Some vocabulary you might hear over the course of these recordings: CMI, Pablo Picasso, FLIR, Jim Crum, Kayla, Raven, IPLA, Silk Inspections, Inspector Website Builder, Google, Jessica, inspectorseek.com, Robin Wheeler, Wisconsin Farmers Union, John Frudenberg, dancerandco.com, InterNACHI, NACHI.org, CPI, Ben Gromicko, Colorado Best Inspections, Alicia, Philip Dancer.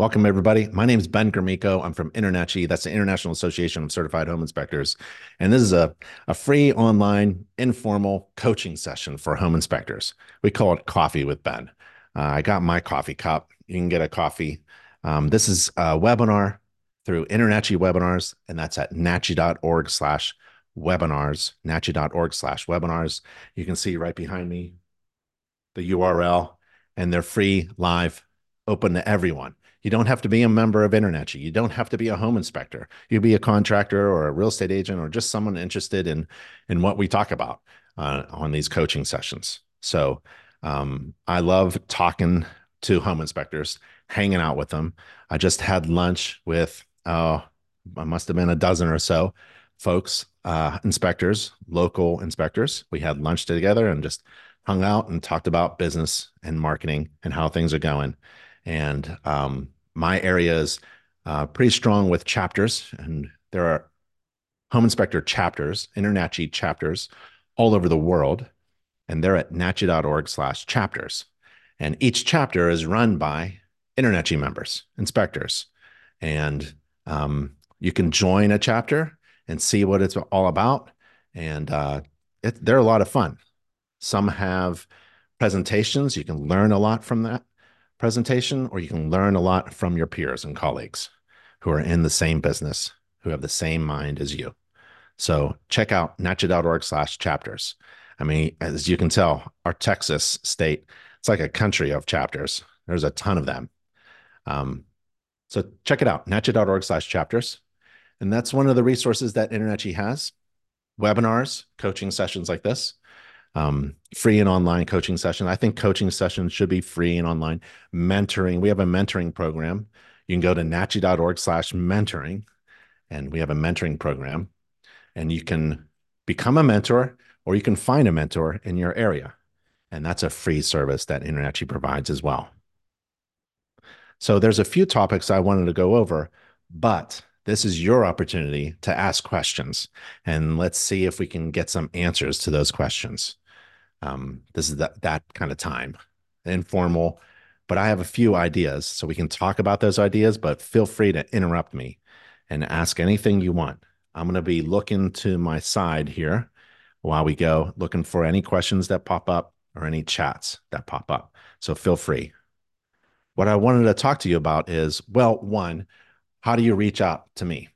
Welcome, everybody. My name is Ben Gromicko. I'm from InterNACHI. That's the International Association of Certified Home Inspectors. And this is a free online informal coaching session for home inspectors. We call it Coffee with Ben. I got my coffee cup. You can get a coffee. This is a webinar through InterNACHI webinars, and that's at NACHI.org/webinars, NACHI.org/webinars. You can see right behind me the URL, and they're free, live, open to everyone. You don't have to be a member of InterNACHI. You don't have to be a home inspector. You'd be a contractor or a real estate agent or just someone interested in what we talk about on these coaching sessions. So I love talking to home inspectors, hanging out with them. I just had lunch with, I must have been a dozen or so folks, inspectors, local inspectors. We had lunch together and just hung out and talked about business and marketing and how things are going. And my area is pretty strong with chapters, and there are home inspector chapters, InterNACHI chapters all over the world, and they're at NACHI.org/chapters. And each chapter is run by InterNACHI members, inspectors, and you can join a chapter and see what it's all about. And they're a lot of fun. Some have presentations. You can learn a lot from that presentation, or you can learn a lot from your peers and colleagues who are in the same business, who have the same mind as you. So check out NACHI.org/chapters. I mean, as you can tell, our Texas state, it's like a country of chapters. There's a ton of them. So check it out, NACHI.org/chapters. And that's one of the resources that InterNACHI has: webinars, coaching sessions like this. Free and online coaching session. I think coaching sessions should be free and online. Mentoring. We have a mentoring program. You can go to NACHI.org/mentoring, and we have a mentoring program, and you can become a mentor, or you can find a mentor in your area. And that's a free service that InterNACHI provides as well. So there's a few topics I wanted to go over, but this is your opportunity to ask questions, and let's see if we can get some answers to those questions. This is that kind of time, informal, but I have a few ideas, so we can talk about those ideas, but feel free to interrupt me and ask anything you want. I'm going to be looking to my side here while we go, looking for any questions that pop up or any chats that pop up. So feel free. What I wanted to talk to you about is, well, one, how do you reach out to me?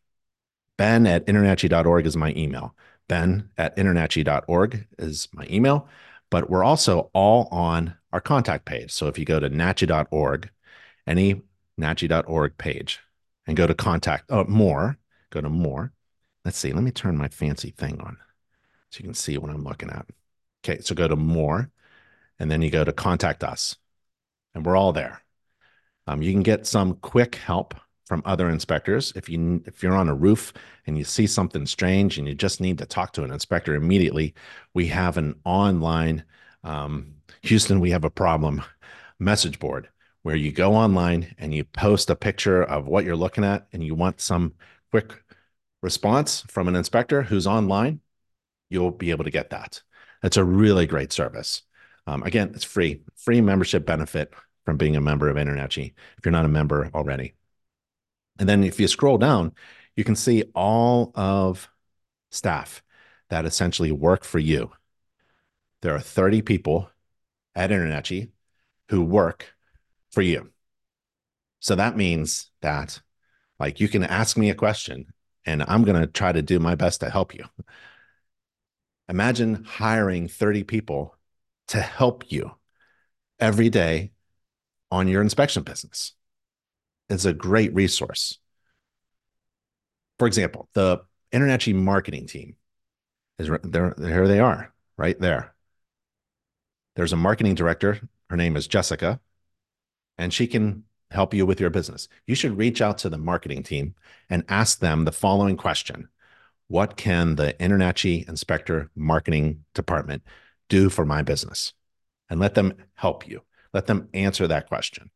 Ben at InterNACHI.org is my email. Ben at InterNACHI.org is my email, but we're also all on our contact page. So if you go to NACHI.org, any NACHI.org page, and go to contact, more, go to more. Let's see, let me turn my fancy thing on so you can see what I'm looking at. Okay, so go to more, and then you go to contact us, and we're all there. You can get some quick help from other inspectors. If you're on a roof and you see something strange and you just need to talk to an inspector immediately, we have an online, Houston, we have a problem message board, where you go online and you post a picture of what you're looking at and you want some quick response from an inspector who's online, you'll be able to get that. That's a really great service. Again, it's free membership benefit from being a member of InterNACHI if you're not a member already. And then if you scroll down, you can see all of staff that essentially work for you. There are 30 people at InterNACHI who work for you. So that means that, like, you can ask me a question and I'm going to try to do my best to help you. Imagine hiring 30 people to help you every day on your inspection business. It's a great resource. For example, the InterNACHI marketing team is there. Here they are, right there. There's a marketing director. Her name is Jessica, and she can help you with your business. You should reach out to the marketing team and ask them the following question: what can the InterNACHI Inspector Marketing Department do for my business? And let them help you. Let them answer that question.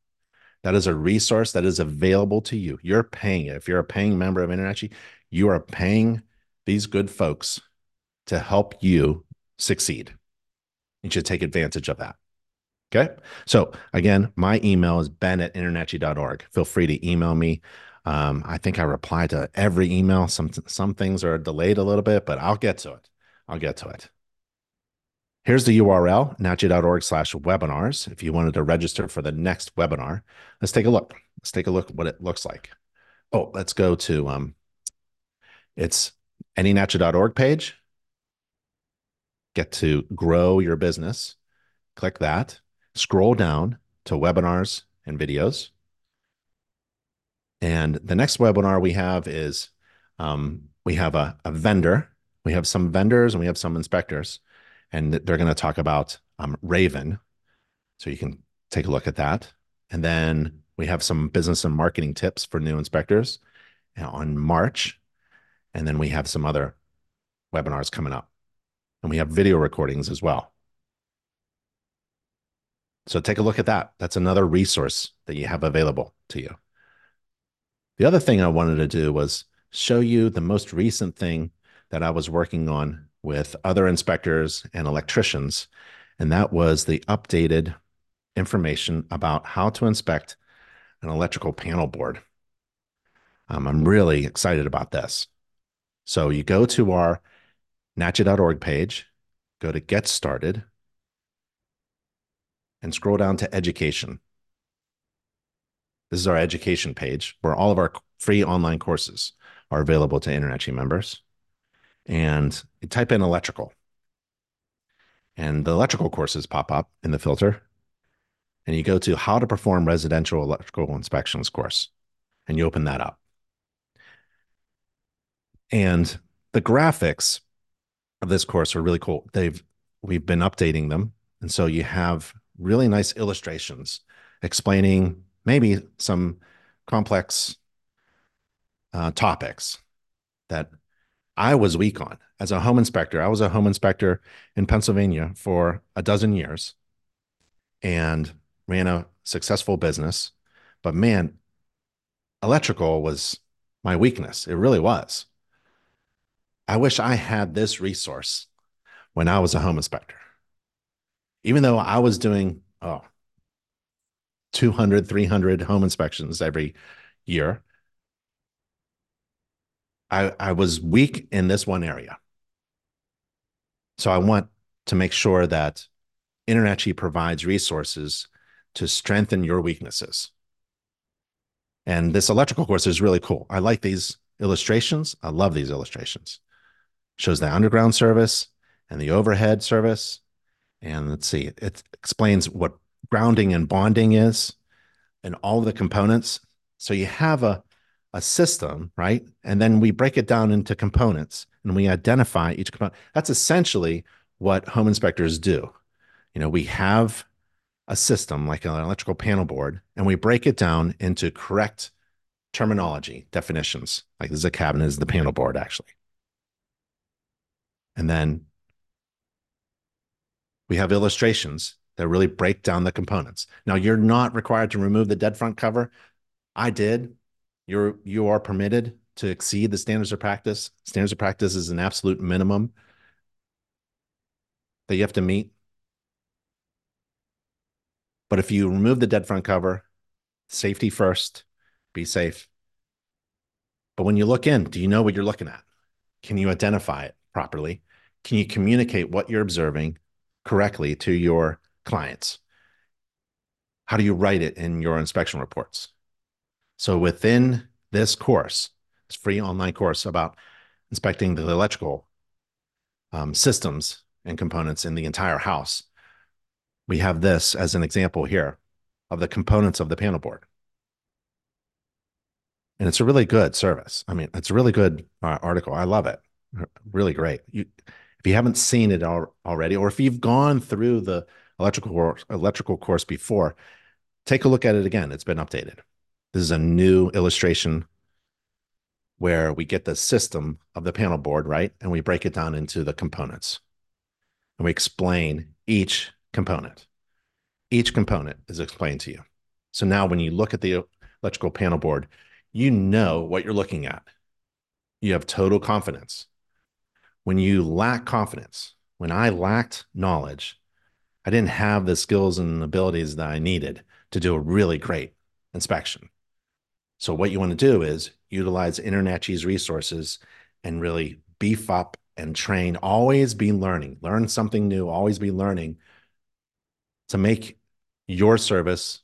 That is a resource that is available to you. You're paying it. If you're a paying member of InterNACHI, you are paying these good folks to help you succeed. You should take advantage of that. Okay. So again, my email is ben@internachi.org. Feel free to email me. I think I reply to every email. Some things are delayed a little bit, but I'll get to it. I'll get to it. Here's the URL, nachi.org/webinars. If you wanted to register for the next webinar, let's take a look. Let's take a look at what it looks like. Oh, let's go to, it's any nachi.org page. Get to grow your business. Click that. Scroll down to webinars and videos. And the next webinar we have is, we have a vendor. We have some vendors and we have some inspectors, and they're going to talk about Raven. So you can take a look at that. And then we have some business and marketing tips for new inspectors on March. And then we have some other webinars coming up, and we have video recordings as well. So take a look at that. That's another resource that you have available to you. The other thing I wanted to do was show you the most recent thing that I was working on with other inspectors and electricians, and that was the updated information about how to inspect an electrical panel board. I'm really excited about this. So you go to our NACHI.org page, go to Get Started, and scroll down to Education. This is our education page where all of our free online courses are available to InterNACHI members. And you type in electrical, and the electrical courses pop up in the filter, and you go to how to perform residential electrical inspections course, and you open that up. And the graphics of this course are really cool. We've been updating them. And so you have really nice illustrations explaining maybe some complex topics that I was weak on as a home inspector. I was a home inspector in Pennsylvania for a dozen years and ran a successful business. But man, electrical was my weakness. It really was. I wish I had this resource when I was a home inspector. Even though I was doing, 200, 300 home inspections every year, I was weak in this one area. So I want to make sure that InterNACHI provides resources to strengthen your weaknesses. And this electrical course is really cool. I like these illustrations. I love these illustrations. Shows the underground service and the overhead service. And let's see, it explains what grounding and bonding is and all the components. So you have a system, right? And then we break it down into components and we identify each component. That's essentially what home inspectors do. You know, we have a system like an electrical panel board, and we break it down into correct terminology, definitions. Like this is a cabinet, this is the panel board actually. And then we have illustrations that really break down the components. Now, you're not required to remove the dead front cover. I did. You are permitted to exceed the standards of practice. Standards of practice is an absolute minimum that you have to meet. But if you remove the dead front cover, safety first, be safe. But when you look in, do you know what you're looking at? Can you identify it properly? Can you communicate what you're observing correctly to your clients? How do you write it in your inspection reports? So within this course, this free online course about inspecting the electrical systems and components in the entire house, we have this as an example here of the components of the panel board. And it's a really good service. I mean, it's a really good article. I love it. Really great. If you haven't seen it already, or if you've gone through the electrical course before, take a look at it again. It's been updated. This is a new illustration where we get the system of the panel board, right? And we break it down into the components. And we explain each component. Each component is explained to you. So now when you look at the electrical panel board, you know what you're looking at. You have total confidence. When you lack confidence, when I lacked knowledge, I I didn't have the skills and abilities that I needed to do a really great inspection. So what you want to do is utilize InterNACHI's resources and really beef up and train. Always be learning. Learn something new. Always be learning to make your service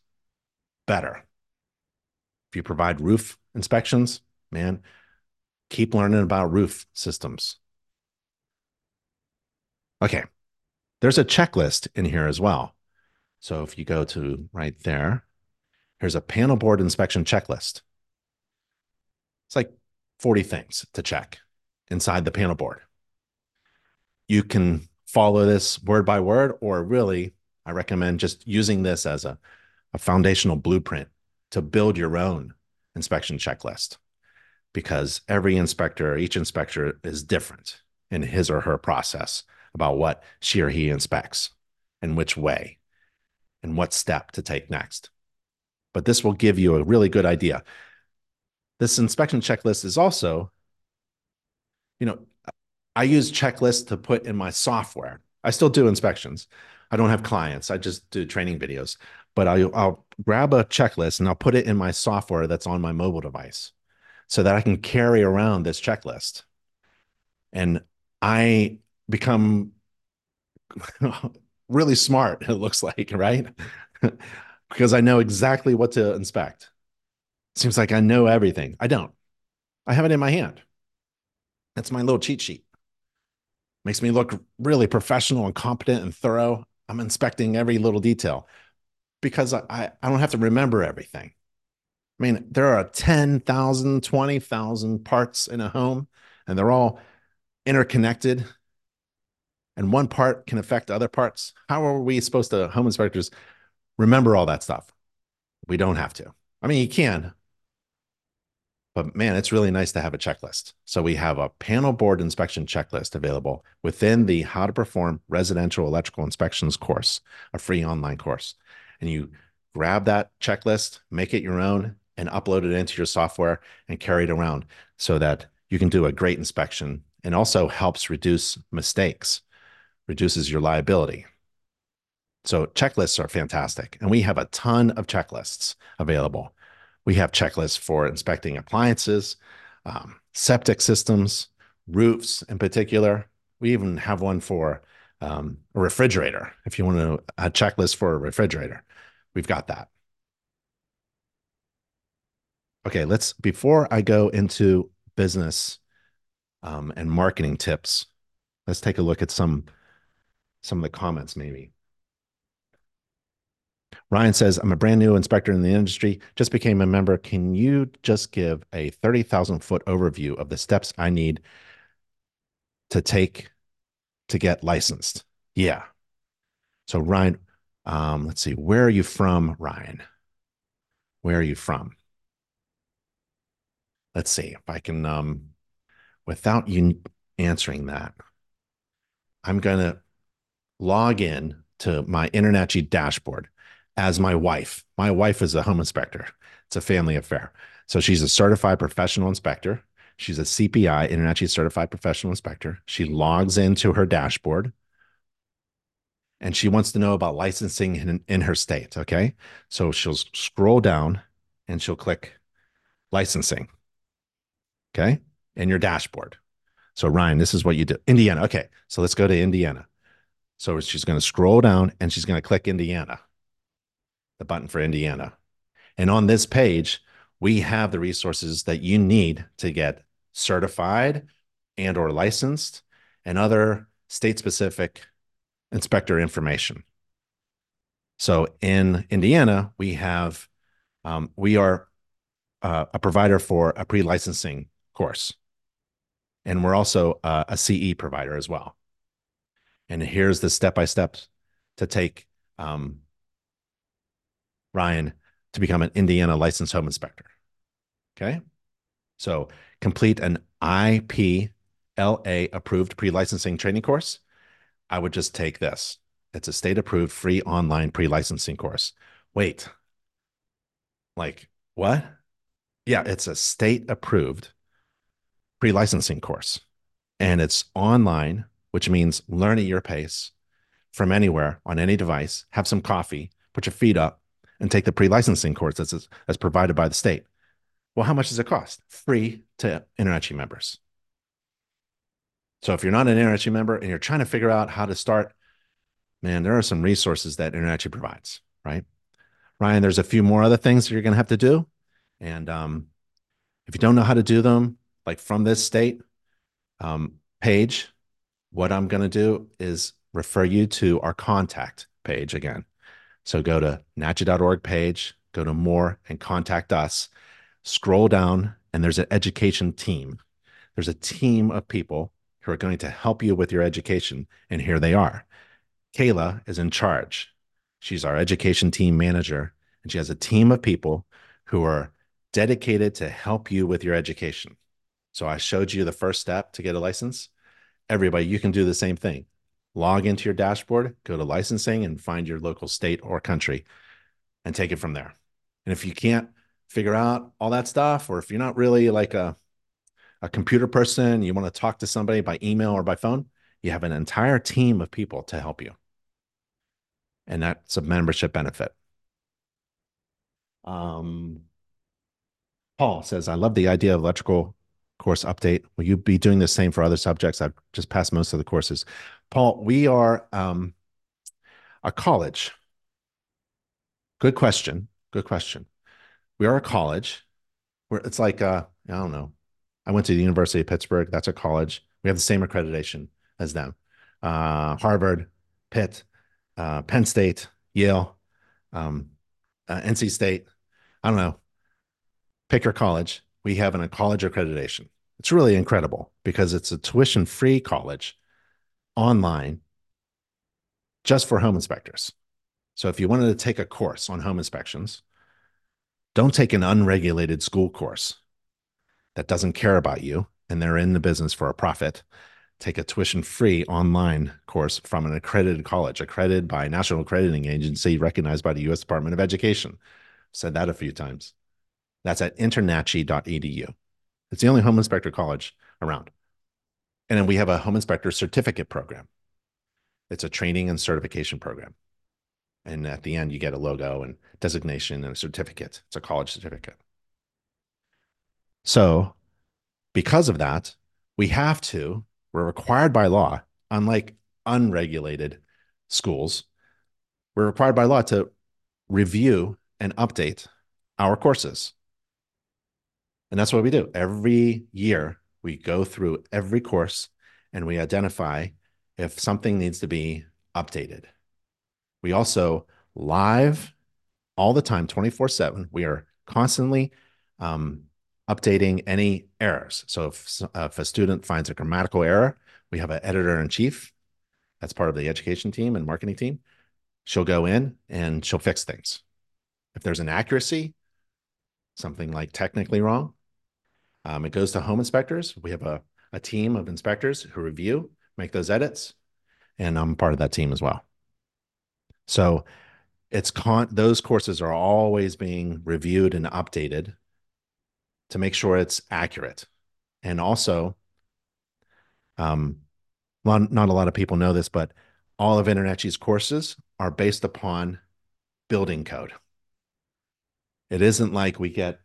better. If you provide roof inspections, man, keep learning about roof systems. Okay, there's a checklist in here as well. So if you go to right there, here's a panel board inspection checklist. It's like 40 things to check inside the panel board. You can follow this word by word, or really, I recommend just using this as a foundational blueprint to build your own inspection checklist, because every inspector, each inspector is different in his or her process about what she or he inspects and which way and what step to take next. But this will give you a really good idea. This inspection checklist is also, you know, I use checklists to put in my software. I still do inspections. I don't have clients. I just do training videos. But I'll grab a checklist and I'll put it in my software that's on my mobile device so that I can carry around this checklist. And I become really smart, it looks like, right? Because I know exactly what to inspect. Seems like I know everything. I don't. I have it in my hand. That's my little cheat sheet. Makes me look really professional and competent and thorough. I'm inspecting every little detail because I don't have to remember everything. I mean, there are 10,000, 20,000 parts in a home, and they're all interconnected. And one part can affect other parts. How are we supposed to, home inspectors, remember all that stuff? We don't have to. I mean, you can, but man, it's really nice to have a checklist. So we have a panel board inspection checklist available within the How to Perform Residential Electrical Inspections course, a free online course. And you grab that checklist, make it your own, and upload it into your software and carry it around so that you can do a great inspection, and also helps reduce mistakes, reduces your liability. So checklists are fantastic. And we have a ton of checklists available. We have checklists for inspecting appliances, septic systems, roofs in particular. We even have one for a refrigerator. If you want a checklist for a refrigerator, we've got that. Okay, before I go into business and marketing tips, let's take a look at some of the comments maybe. Ryan says, I'm a brand new inspector in the industry, just became a member. Can you just give a 30,000-foot overview of the steps I need to take to get licensed? Yeah. So Ryan, let's see, where are you from, Ryan? Where are you from? Let's see if I can, without you answering that, I'm going to log in to my InterNACHI dashboard as my wife. My wife is a home inspector. It's a family affair. So she's a certified professional inspector. She's a CPI, InterNACHI certified professional inspector. She logs into her dashboard and she wants to know about licensing in her state, okay? So she'll scroll down and she'll click licensing, okay, in your dashboard. So Ryan, this is what you do. Indiana, okay, so let's go to Indiana. So she's going to scroll down and she's going to click Indiana, the button for Indiana. And on this page, we have the resources that you need to get certified and or licensed and other state-specific inspector information. So in Indiana, we have, we are a provider for a pre-licensing course. And we're also a CE provider as well. And here's the step-by-step to take Ryan to become an Indiana licensed home inspector. Okay. So complete an IPLA approved pre-licensing training course. I would just take this. It's a state approved free online pre-licensing course. Wait, like what? Yeah. It's a state approved pre-licensing course and it's online, which means learn at your pace from anywhere on any device, have some coffee, put your feet up, and take the pre-licensing course that's provided by the state. Well, how much does it cost? Free to InterNACHI members. So if you're not an InterNACHI member and you're trying to figure out how to start, man, there are some resources that InterNACHI provides, right? Ryan, there's a few more other things that you're going to have to do. And if you don't know how to do them, like from this state page, what I'm going to do is refer you to our contact page again. So go to NACHI.org page, go to more and contact us, scroll down, and there's an education team. There's a team of people who are going to help you with your education, and here they are. Kayla is in charge. She's our education team manager, and she has a team of people who are dedicated to help you with your education. So I showed you the first step to get a license. Everybody, you can do the same thing. Log into your dashboard, go to licensing and find your local state or country and take it from there. And if you can't figure out all that stuff, or if you're not really like a computer person, you want to talk to somebody by email or by phone, you have an entire team of people to help you. And that's a membership benefit. Paul says, I love the idea of electrical course update. Will you be doing the same for other subjects? I've just passed most of the courses. Paul, we are a college. Good question. Good question. We are a college. It's like, I don't know. I went to the University of Pittsburgh. That's a college. We have the same accreditation as them. Harvard, Pitt, Penn State, Yale, NC State. I don't know. Pick your college. We have a college accreditation. It's really incredible because it's a tuition-free college online just for home inspectors. So if you wanted to take a course on home inspections, don't take an unregulated school course that doesn't care about you and they're in the business for a profit. Take a tuition-free online course from an accredited college, accredited by National Accrediting Agency, recognized by the U.S. Department of Education. I've said that a few times. That's at internachi.edu. It's the only home inspector college around. And then we have a home inspector certificate program. It's a training and certification program. And at the end, you get a logo and designation and a certificate. It's a college certificate. So because of that, we're required by law, unlike unregulated schools, we're required by law to review and update our courses. And that's what we do. Every year, we go through every course and we identify if something needs to be updated. We also live all the time, 24/7. We are constantly updating any errors. So if a student finds a grammatical error, we have an editor-in-chief. That's part of the education team and marketing team. She'll go in and she'll fix things. If there's an accuracy, something like technically wrong, it goes to home inspectors. We have a team of inspectors who review, make those edits, and I'm part of that team as well. So those courses are always being reviewed and updated to make sure it's accurate. And also, not a lot of people know this, but all of InterNACHI's courses are based upon building code. It isn't like we get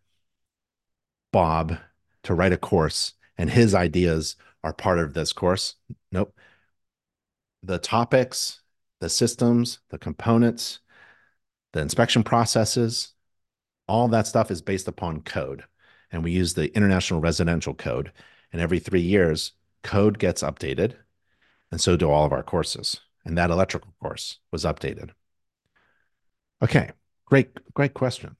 Bob to write a course and his ideas are part of this course. Nope. The topics, the systems, the components, the inspection processes, all that stuff is based upon code. And we use the International Residential Code. And every 3 years, code gets updated. And so do all of our courses. And that electrical course was updated. Okay, great question.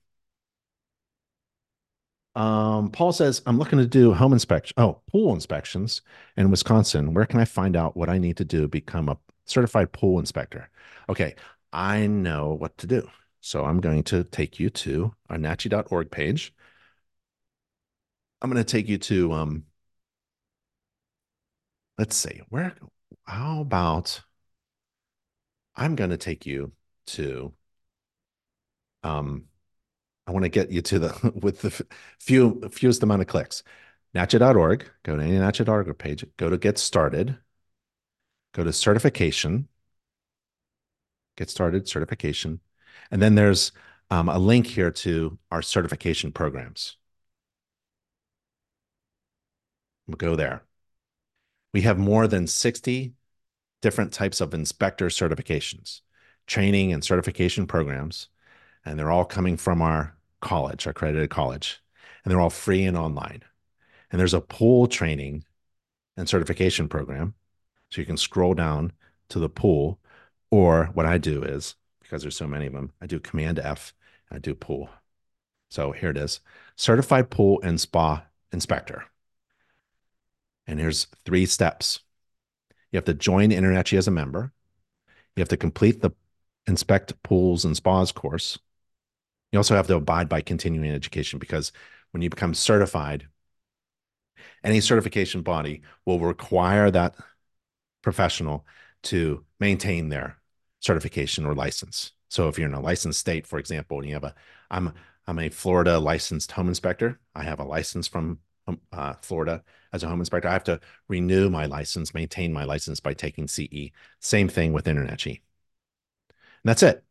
Paul says, I'm looking to do pool inspections in Wisconsin. Where can I find out what I need to do to become a certified pool inspector? Okay, I know what to do. So I'm going to take you to our NACHI.org page. I'm going to take you to, let's see, I'm going to take you to, I want to get you to the fewest amount of clicks. NACHI.org, go to any NACHI.org page, go to get started, go to certification, Get Started Certification. And then there's a link here to our certification programs. We'll go there. We have more than 60 different types of inspector certifications, training and certification programs, and they're all coming from our college, our accredited college, and they're all free and online. And there's a pool training and certification program, so you can scroll down to the pool, or what I do is, because there's so many of them, I do Command F, and I do pool. So here it is, Certified Pool and Spa Inspector. And here's 3 steps. You have to join InterNACHI as a member. You have to complete the Inspect Pools and Spas course. You also have to abide by continuing education, because when you become certified, any certification body will require that professional to maintain their certification or license. So if you're in a licensed state, for example, and you have a, I'm a Florida licensed home inspector. I have a license from Florida as a home inspector. I have to renew my license, maintain my license by taking CE. Same thing with InterNACHI. And that's it.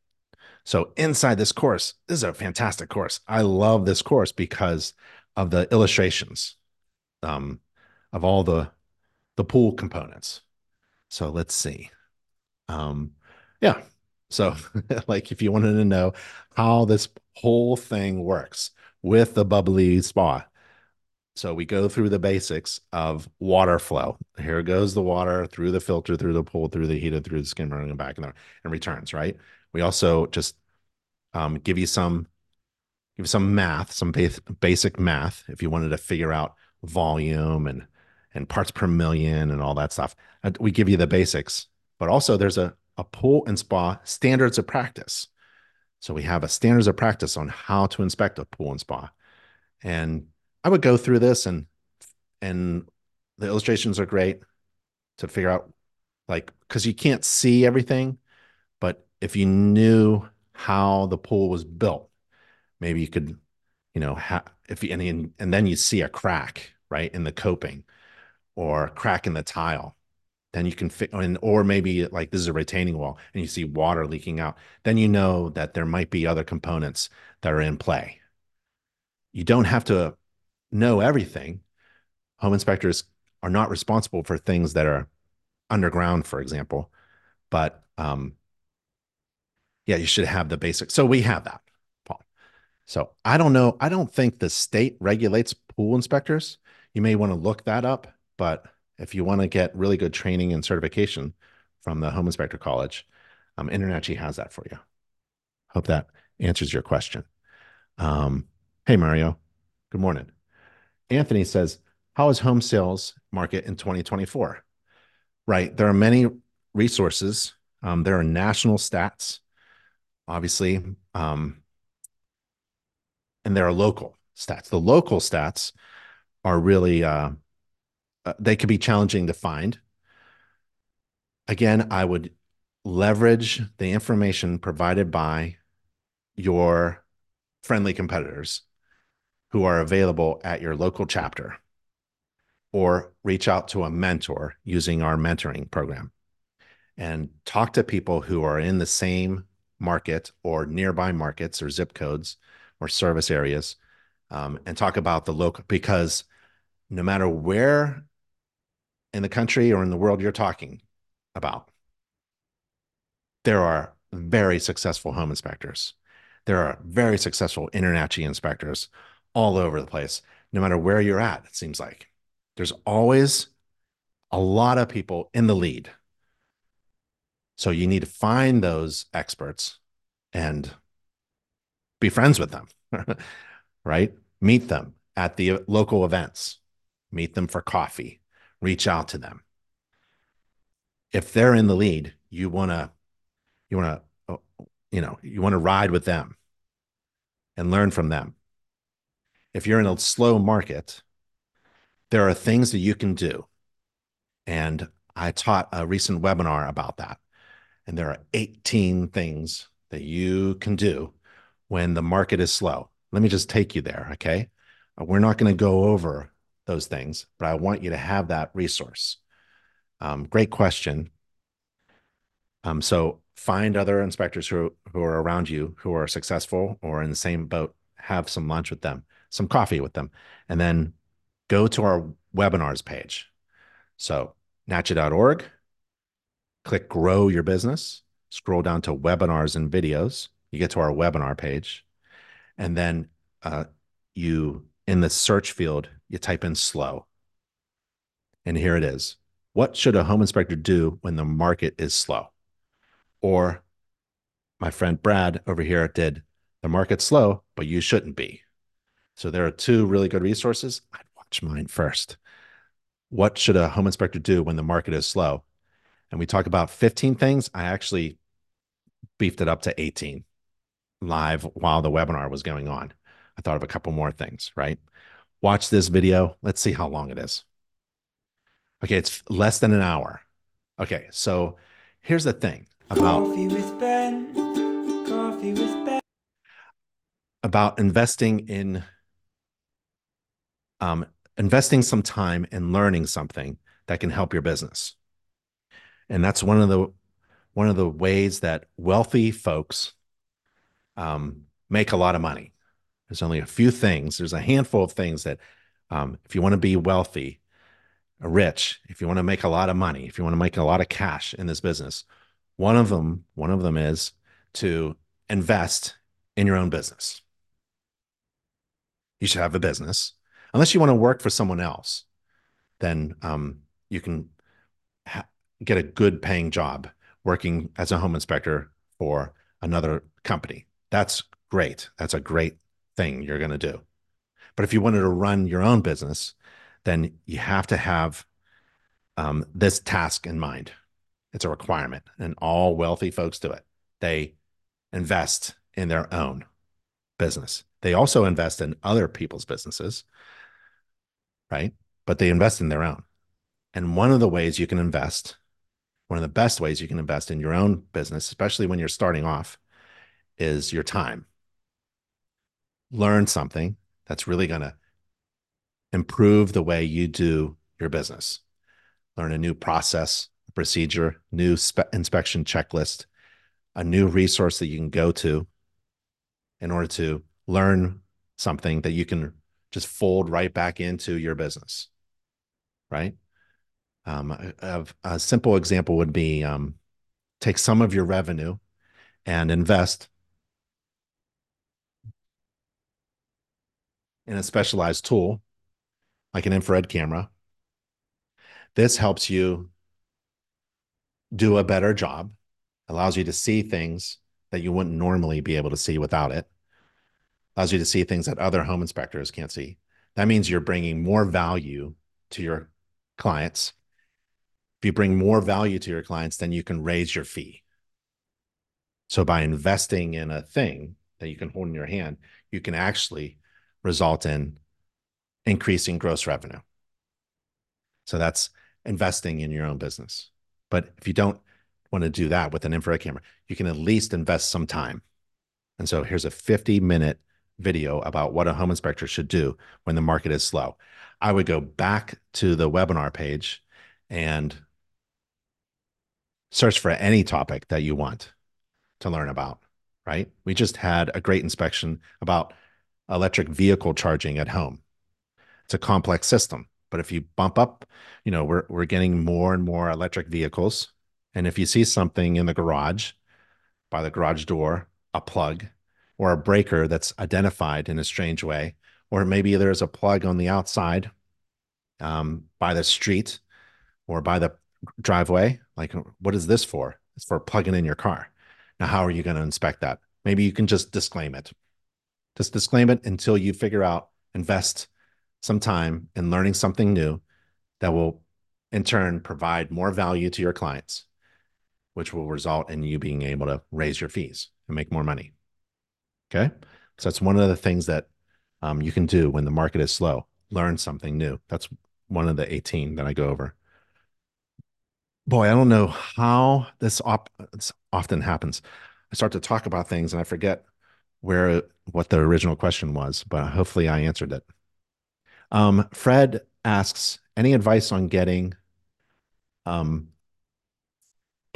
So inside this course, this is a fantastic course. I love this course because of the illustrations of all the pool components. So let's see. Yeah. So like if you wanted to know how this whole thing works with the bubbly spa, so we go through the basics of water flow. Here goes the water through the filter, through the pool, through the heater, through the skin running back and returns, right? We also just give you some math, some basic math, if you wanted to figure out volume and parts per million and all that stuff. We give you the basics, but also there's a pool and spa standards of practice. So we have a standards of practice on how to inspect a pool and spa. And I would go through this, and the illustrations are great to figure out, like, because you can't see everything, but if you knew how the pool was built, maybe you could, you know, and then you see a crack, right, in the coping or a crack in the tile, then you can or maybe like this is a retaining wall and you see water leaking out, then you know that there might be other components that are in play. You don't have to know everything. Home inspectors are not responsible for things that are underground, for example, but yeah, you should have the basics. So we have that, Paul. So I don't know. I don't think the state regulates pool inspectors. You may want to look that up, but if you want to get really good training and certification from the Home Inspector College, InterNACHI has that for you. Hope that answers your question. Hey, Mario. Good morning. Anthony says, how is home sales market in 2024? Right. There are many resources. There are national stats, obviously, and there are local stats. The local stats are really, they could be challenging to find. Again, I would leverage the information provided by your friendly competitors who are available at your local chapter, or reach out to a mentor using our mentoring program and talk to people who are in the same market or nearby markets or zip codes or service areas, and talk about the local, because no matter where in the country or in the world you're talking about, there are very successful home inspectors. There are very successful InterNACHI inspectors all over the place, no matter where you're at, it seems like. There's always a lot of people in the lead. So you need to find those experts and be friends with them, right? Meet them at the local events. Meet them for coffee. Reach out to them. If they're in the lead, you want to ride with them and learn from them. If you're in a slow market, there are things that you can do. And I taught a recent webinar about that. And there are 18 things that you can do when the market is slow. Let me just take you there, okay? We're not going to go over those things, but I want you to have that resource. Great question. So find other inspectors who are around you, who are successful or in the same boat, have some lunch with them, some coffee with them, and then go to our webinars page. So NACHI.org, click Grow Your Business, scroll down to Webinars and Videos. You get to our webinar page, and then in the search field, you type in SLOW. And here it is. What should a home inspector do when the market is slow? Or my friend Brad over here did, the market's slow, but you shouldn't be. So there are two really good resources. I'd watch mine first. What should a home inspector do when the market is slow? And we talk about 15 things. I actually beefed it up to 18 live while the webinar was going on. I thought of a couple more things, right? Watch this video. Let's see how long it is. Okay, it's less than an hour. Okay, so here's the thing about Coffee with Ben. About investing in investing some time and learning something that can help your business. And that's one of the ways that wealthy folks make a lot of money. There's only a few things. There's a handful of things that if you want to be wealthy, rich, if you want to make a lot of money, if you want to make a lot of cash in this business, one of them is to invest in your own business. You should have a business. Unless you want to work for someone else, then you can get a good paying job working as a home inspector for another company. That's great. That's a great thing you're going to do. But if you wanted to run your own business, then you have to have this task in mind. It's a requirement, and all wealthy folks do it. They invest in their own business. They also invest in other people's businesses, right? But they invest in their own. And one of the best ways you can invest in your own business, especially when you're starting off, is your time. Learn something that's really going to improve the way you do your business. Learn a new process, a procedure, new inspection checklist, a new resource that you can go to in order to learn something that you can just fold right back into your business, right? A simple example would be take some of your revenue and invest in a specialized tool like an infrared camera. This helps you do a better job, allows you to see things that you wouldn't normally be able to see without it, allows you to see things that other home inspectors can't see. That means you're bringing more value to your clients. If you bring more value to your clients, then you can raise your fee. So by investing in a thing that you can hold in your hand, you can actually result in increasing gross revenue. So that's investing in your own business. But if you don't want to do that with an infrared camera, you can at least invest some time. And so here's a 50-minute video about what a home inspector should do when the market is slow. I would go back to the webinar page and search for any topic that you want to learn about, right? We just had a great inspection about electric vehicle charging at home. It's a complex system, but if you bump up, we're getting more and more electric vehicles. And if you see something in the garage, by the garage door, a plug or a breaker that's identified in a strange way, or maybe there's a plug on the outside by the street or by the driveway, like, what is this for? It's for plugging in your car. Now, how are you going to inspect that? Maybe you can just disclaim it. Just disclaim it until you figure out, invest some time in learning something new that will in turn provide more value to your clients, which will result in you being able to raise your fees and make more money. Okay. So that's one of the things that you can do when the market is slow, learn something new. That's one of the 18 that I go over. Boy, I don't know how this often happens. I start to talk about things and I forget what the original question was, but hopefully I answered it. Fred asks, any advice on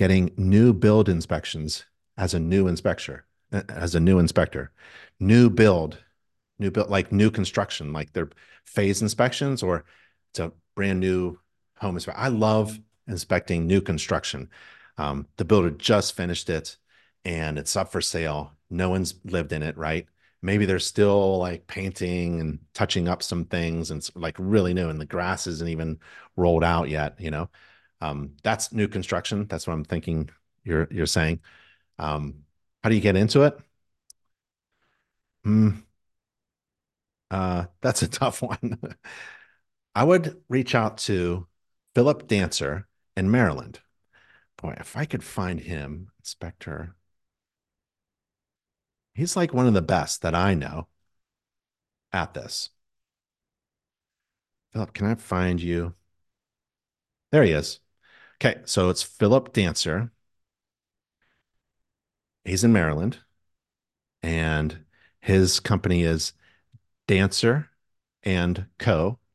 getting new build inspections as a new inspector, new build, like new construction, like they're phase inspections, or it's a brand new home inspection. I love inspecting new construction. The builder just finished it and it's up for sale. No one's lived in it, right? Maybe they're still like painting and touching up some things, and it's like really new and the grass isn't even rolled out yet, you know? That's new construction. That's what I'm thinking you're saying. How do you get into it? That's a tough one. I would reach out to Philip Dancer in Maryland. Boy, if I could find him, Inspector. He's like one of the best that I know at this. Philip, can I find you? There he is. Okay, so it's Philip Dancer. He's in Maryland, and his company is dancerandco.com,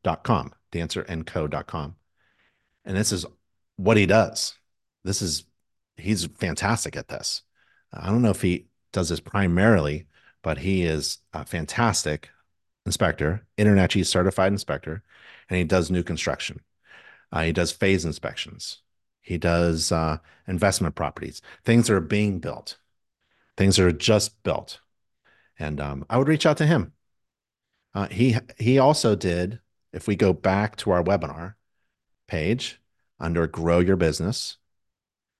dancerandco.com. And this is what he does. He's fantastic at this. I don't know if he does this primarily, but he is a fantastic inspector, InterNACHI certified inspector, and he does new construction. He does phase inspections. He does investment properties, things that are being built, things that are just built. And I would reach out to him. He also did, if we go back to our webinar page under Grow Your Business,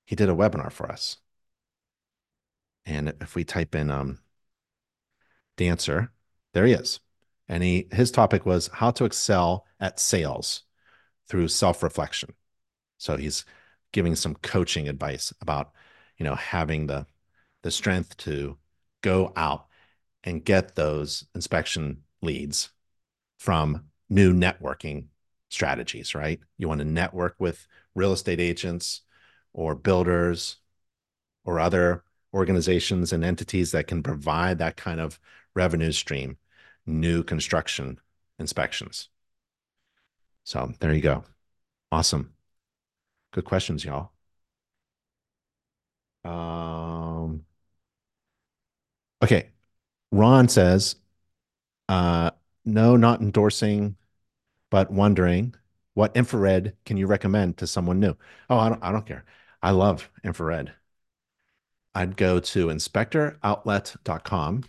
he did a webinar for us. And if we type in Dancer, there he is. And his topic was how to excel at sales through self-reflection. So he's giving some coaching advice about, you know, having the strength to go out and get those inspection leads from new networking strategies, right? You want to network with real estate agents or builders or other organizations and entities that can provide that kind of revenue stream, new construction inspections. So there you go. Awesome. Good questions, y'all. Okay. Ron says, no, not endorsing, but wondering what infrared can you recommend to someone new? Oh, I don't care. I love infrared. I'd go to inspectoroutlet.com,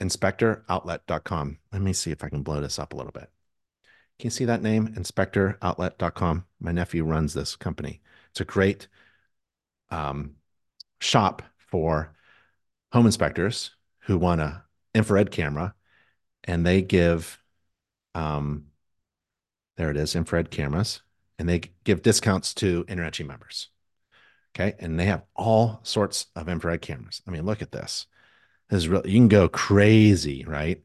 inspectoroutlet.com. Let me see if I can blow this up a little bit. Can you see that name? Inspectoroutlet.com. My nephew runs this company. It's a great shop for home inspectors who want an infrared camera, and they give, there it is, infrared cameras, and they give discounts to InterNACHI members. Okay, and they have all sorts of infrared cameras. I mean, look at this. This is really, you can go crazy, right?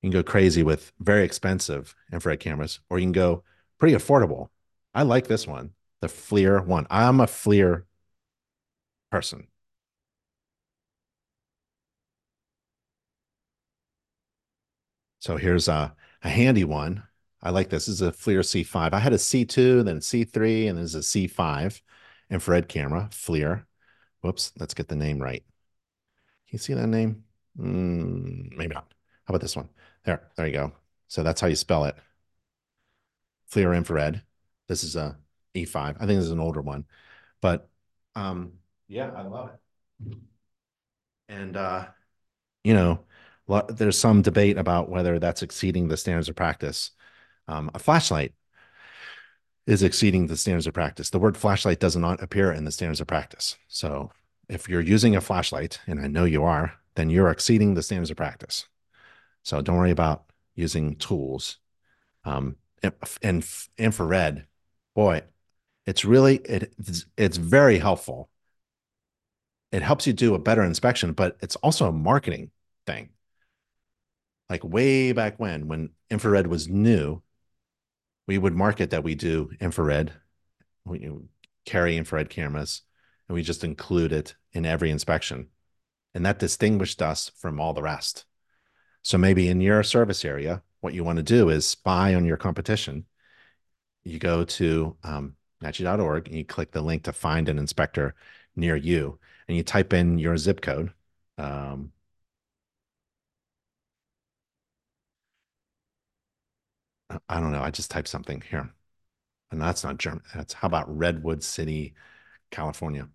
You can go crazy with very expensive infrared cameras, or you can go pretty affordable. I like this one, the FLIR one. I'm a FLIR person. So here's a handy one. I like this. This is a FLIR C5. I had a C2, then a C3, and there's a C5 infrared camera, FLIR. Whoops, let's get the name right. Can you see that name? Maybe not. How about this one? There you go. So that's how you spell it. FLIR infrared. This is a E5. I think this is an older one, but yeah, I love it. And you know, there's some debate about whether that's exceeding the standards of practice. A flashlight is exceeding the standards of practice. The word flashlight does not appear in the standards of practice. So if you're using a flashlight, and I know you are, then you're exceeding the standards of practice. So don't worry about using tools. And infrared, boy, it's really, it's very helpful. It helps you do a better inspection, but it's also a marketing thing. Like way back when infrared was new, we would market that we do infrared, we carry infrared cameras, and we just include it in every inspection. And that distinguished us from all the rest. So maybe in your service area, what you want to do is spy on your competition. You go to NACHI.org, and you click the link to find an inspector near you, and you type in your zip code. I don't know. I just typed something here, and that's not German. That's how about Redwood City, California,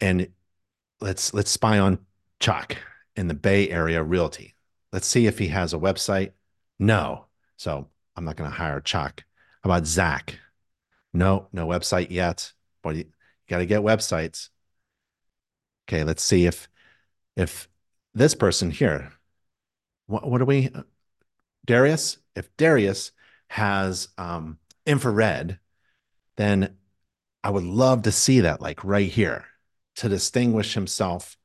and let's spy on Chuck in the Bay Area Realty. Let's see if he has a website. No, so I'm not going to hire Chuck. How about Zach? No, no website yet. But you got to get websites. Okay, let's see if this person here. What are we? Darius. If Darius has infrared, then I would love to see that, like right here, to distinguish himself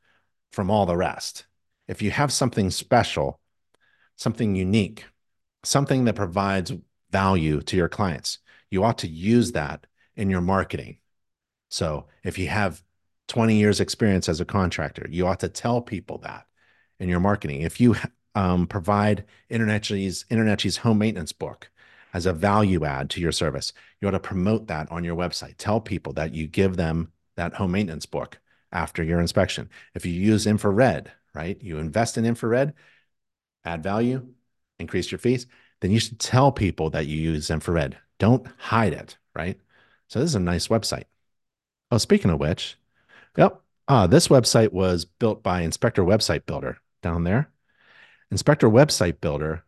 from all the rest. If you have something special, something unique, something that provides value to your clients, you ought to use that in your marketing. So if you have 20 years experience as a contractor, you ought to tell people that in your marketing. If you provide InterNACHI's home maintenance book as a value add to your service, you ought to promote that on your website. Tell people that you give them that home maintenance book after your inspection. If you use infrared, right, you invest in infrared, add value, increase your fees, then you should tell people that you use infrared. Don't hide it, right? So this is a nice website. Oh, speaking of which, yep, this website was built by Inspector Website Builder down there. Inspector Website Builder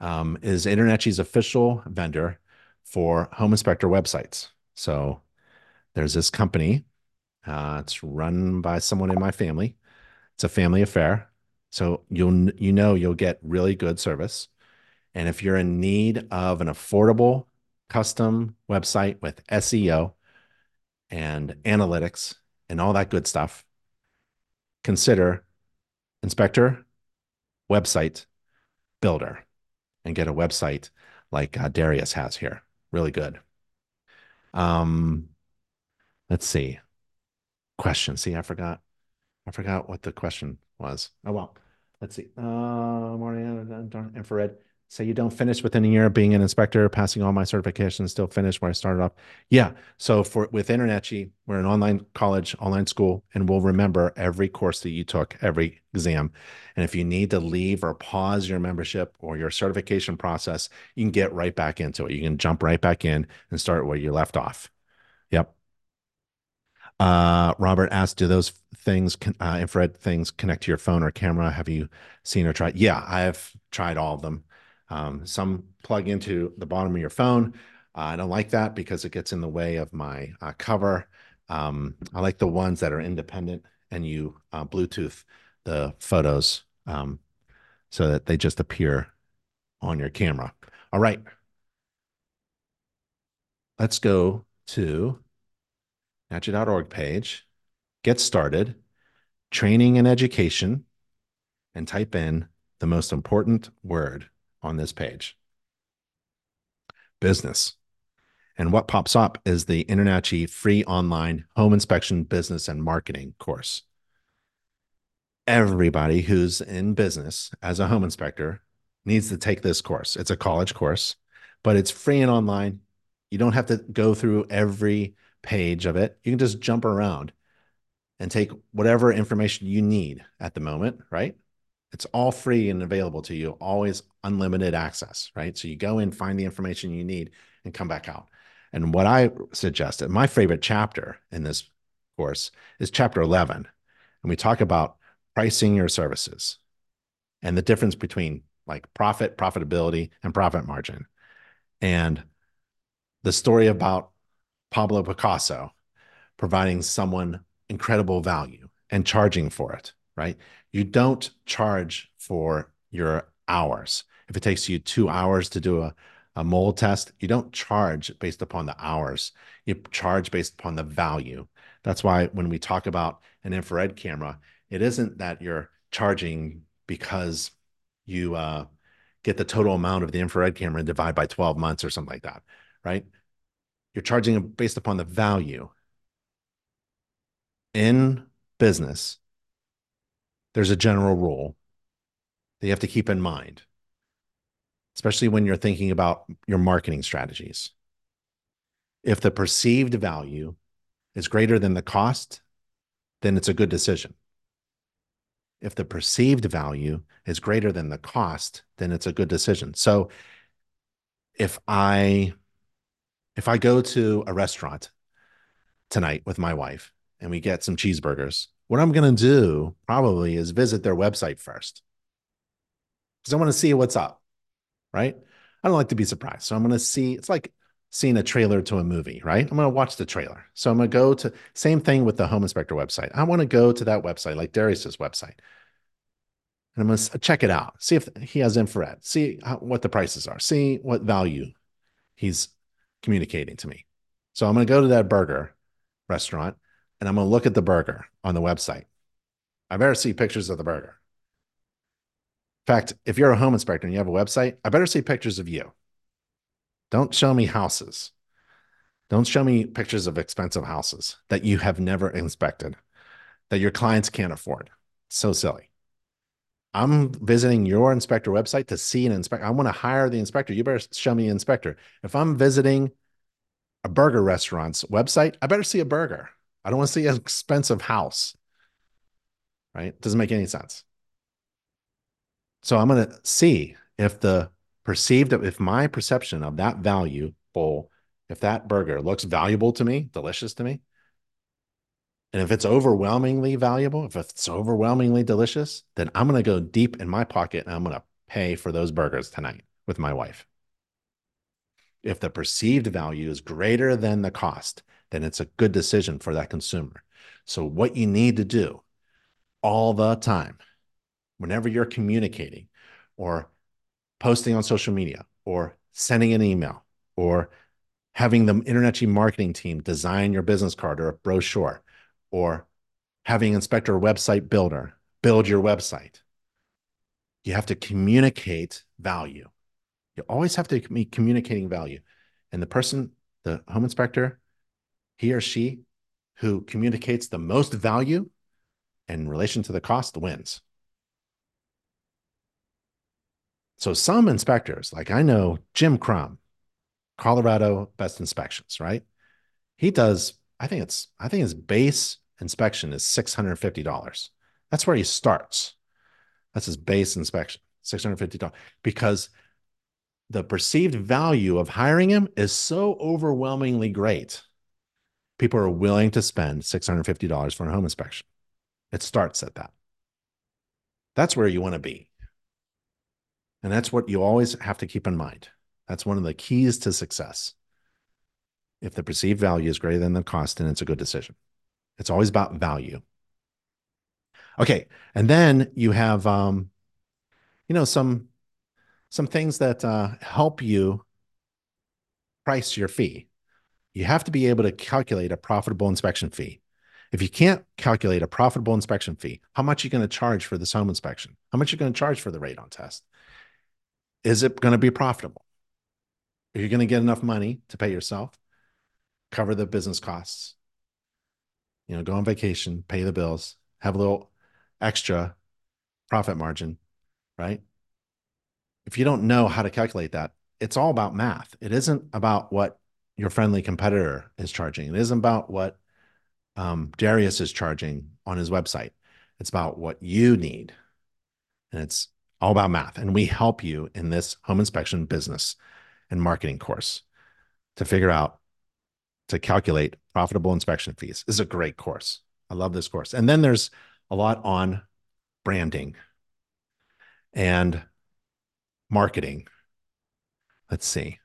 is InterNACHI's official vendor for home inspector websites. So there's this company. It's run by someone in my family. It's a family affair. So you'll get really good service. And if you're in need of an affordable custom website with SEO and analytics and all that good stuff, consider Inspector Website Builder and get a website like Darius has here. Really good. Let's see. Question. See, I forgot what the question was. Oh, well, let's see. Morning, infrared. Say you don't finish within a year of being an inspector, passing all my certifications, still finish where I started off. Yeah. So with InterNACHI, we're an online college, online school, and we'll remember every course that you took, every exam. And if you need to leave or pause your membership or your certification process, you can get right back into it. You can jump right back in and start where you left off. Yep. Robert asked, do those things, infrared things, connect to your phone or camera? Have you seen or tried? Yeah, I've tried all of them. Some plug into the bottom of your phone. I don't like that because it gets in the way of my cover. I like the ones that are independent and you Bluetooth the photos so that they just appear on your camera. All right. Let's go to NACHI.org page, get started, training and education, and type in the most important word on this page, business. And what pops up is the InterNACHI free online home inspection business and marketing course. Everybody who's in business as a home inspector needs to take this course. It's a college course, but it's free and online. You don't have to go through every page of it. You can just jump around and take whatever information you need at the moment, right? It's all free and available to you, always unlimited access, right? So you go in, find the information you need, and come back out. And what I suggested, my favorite chapter in this course is chapter 11. And we talk about pricing your services and the difference between like profit, profitability, and profit margin. And the story about Pablo Picasso providing someone incredible value and charging for it, right? You don't charge for your hours. If it takes you 2 hours to do a mold test, you don't charge based upon the hours. You charge based upon the value. That's why when we talk about an infrared camera, it isn't that you're charging because you get the total amount of the infrared camera and divide by 12 months or something like that, right? You're charging based upon the value. In business, there's a general rule that you have to keep in mind, especially when you're thinking about your marketing strategies. If the perceived value is greater than the cost, then it's a good decision. If the perceived value is greater than the cost, then it's a good decision. So if I go to a restaurant tonight with my wife and we get some cheeseburgers, what I'm going to do probably is visit their website first, because I want to see what's up, right? I don't like to be surprised. So I'm going to see, it's like seeing a trailer to a movie, right? I'm going to watch the trailer. So I'm going to go to, same thing with the Home Inspector website. I want to go to that website, like Darius's website. And I'm going to check it out, see if he has infrared, see how, what the prices are, see what value he's communicating to me. So I'm going to go to that burger restaurant and I'm going to look at the burger on the website. I better see pictures of the burger. In fact, if you're a home inspector and you have a website, I better see pictures of you. Don't show me houses. Don't show me pictures of expensive houses that you have never inspected, that your clients can't afford. It's so silly. I'm visiting your inspector website to see an inspector. I want to hire the inspector. You better show me an inspector. If I'm visiting a burger restaurant's website, I better see a burger. I don't want to see an expensive house, right? It doesn't make any sense. So I'm going to see if the perceived, if my perception of that valuable, if that burger looks valuable to me, delicious to me, and if it's overwhelmingly valuable, if it's overwhelmingly delicious, then I'm going to go deep in my pocket and I'm going to pay for those burgers tonight with my wife. If the perceived value is greater than the cost, then it's a good decision for that consumer. So what you need to do all the time, whenever you're communicating or posting on social media or sending an email or having the InterNACHI marketing team design your business card or a brochure, or having Inspector Website Builder build your website, you have to communicate value. You always have to be communicating value. And the person, the home inspector, he or she who communicates the most value in relation to the cost wins. So some inspectors, like I know Jim Crum, Colorado Best Inspections, right? He does, I think his base inspection is $650. That's where he starts. That's his base inspection, $650, because the perceived value of hiring him is so overwhelmingly great. People are willing to spend $650 for a home inspection. It starts at that. That's where you want to be. And that's what you always have to keep in mind. That's one of the keys to success. If the perceived value is greater than the cost, then it's a good decision. It's always about value. Okay. And then you have, some things that help you price your fee. You have to be able to calculate a profitable inspection fee. If you can't calculate a profitable inspection fee, how much are you going to charge for this home inspection? How much are you going to charge for the radon test? Is it going to be profitable? Are you going to get enough money to pay yourself, cover the business costs, go on vacation, pay the bills, have a little extra profit margin, right? If you don't know how to calculate that, it's all about math. It isn't about what your friendly competitor is charging. It isn't about what Darius is charging on his website. It's about what you need. And it's all about math. And we help you in this home inspection business and marketing course to figure out, to calculate profitable inspection fees. This is a great course. I love this course. And then there's a lot on branding and marketing. Let's see.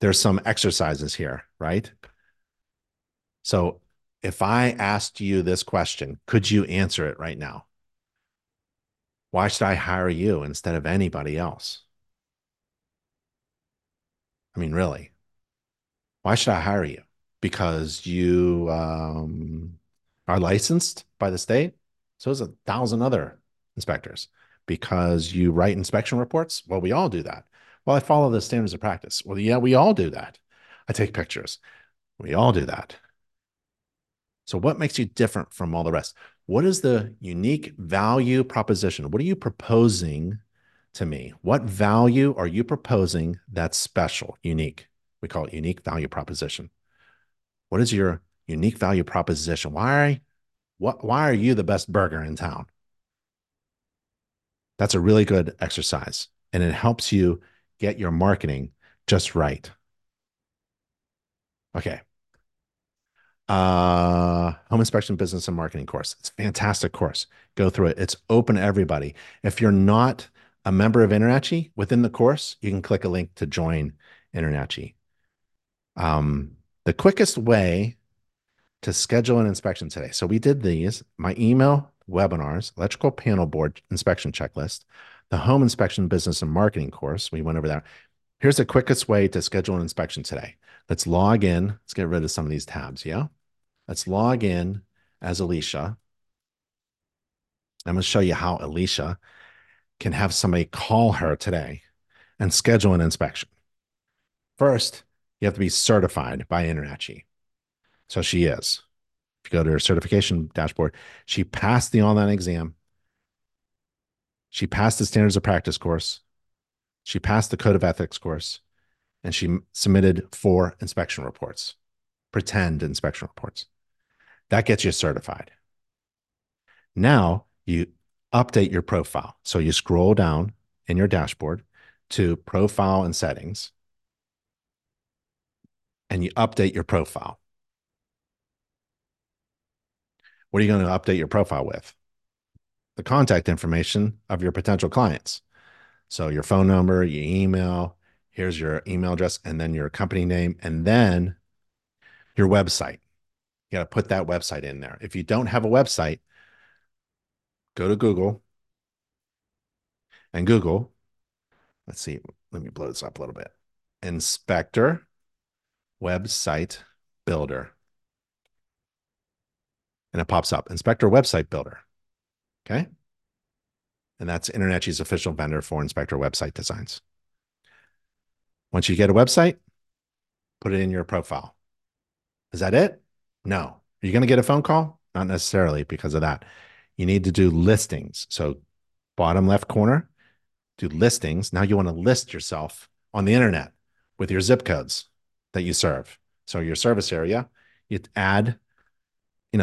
There's some exercises here, right? So if I asked you this question, could you answer it right now? Why should I hire you instead of anybody else? I mean, really, why should I hire you? Because you are licensed by the state. So is 1,000 other inspectors. Because you write inspection reports. Well, we all do that. Well, I follow the standards of practice. Well, yeah, we all do that. I take pictures. We all do that. So what makes you different from all the rest? What is the unique value proposition? What are you proposing to me? What value are you proposing that's special, unique? We call it unique value proposition. What is your unique value proposition? Why are you the best burger in town? That's a really good exercise, and it helps you get your marketing just right. Okay. Home Inspection Business and Marketing course. It's a fantastic course. Go through it. It's open to everybody. If you're not a member of InterNACHI within the course, you can click a link to join InterNACHI. The quickest way to schedule an inspection today. So we did these, my email webinars, electrical panel board inspection checklist, the home inspection business and marketing course. We went over that. Here's the quickest way to schedule an inspection today. Let's log in. Let's get rid of some of these tabs. Yeah. Let's log in as Alicia. I'm going to show you how Alicia can have somebody call her today and schedule an inspection. First, you have to be certified by InterNACHI. So she is. If you go to her certification dashboard, she passed the online exam. She passed the standards of practice course. She passed the code of ethics course, and she submitted 4 inspection reports, pretend inspection reports. That gets you certified. Now you update your profile. So you scroll down in your dashboard to profile and settings, and you update your profile. What are you going to update your profile with? The contact information of your potential clients. So your phone number, your email, here's your email address, and then your company name, and then your website. You got to put that website in there. If you don't have a website, go to Google and Google. Let's see. Let me blow this up a little bit. Inspector Website Builder. And it pops up, Inspector Website Builder. Okay. And that's InterNACHI's official vendor for Inspector Website Designs. Once you get a website, put it in your profile. Is that it? No. Are you going to get a phone call? Not necessarily because of that. You need to do listings. So bottom left corner, do listings. Now you want to list yourself on the internet with your zip codes that you serve. So your service area, you add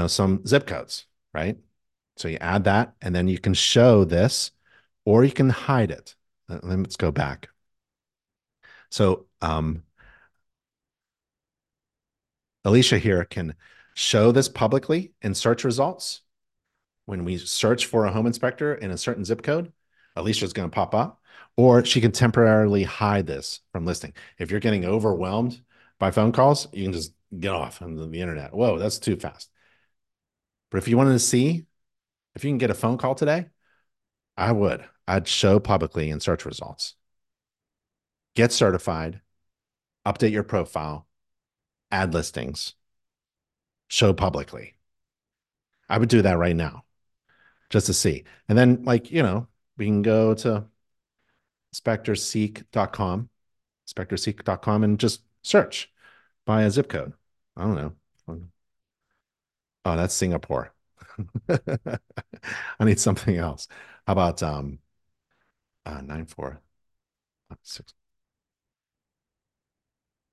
some zip codes, right? So you add that, and then you can show this, or you can hide it. Let's go back. So Alicia here can show this publicly in search results. When we search for a home inspector in a certain zip code, Alicia is going to pop up, or she can temporarily hide this from listing. If you're getting overwhelmed by phone calls, you can just get off on the internet. Whoa, that's too fast. But if you wanted to see, if you can get a phone call today, I'd show publicly in search results. Get certified, update your profile, add listings, show publicly. I would do that right now just to see. And then we can go to inspectorseek.com, inspectorseek.com, and just search by a zip code. I don't know. Oh, that's Singapore. I need something else. How about 9496?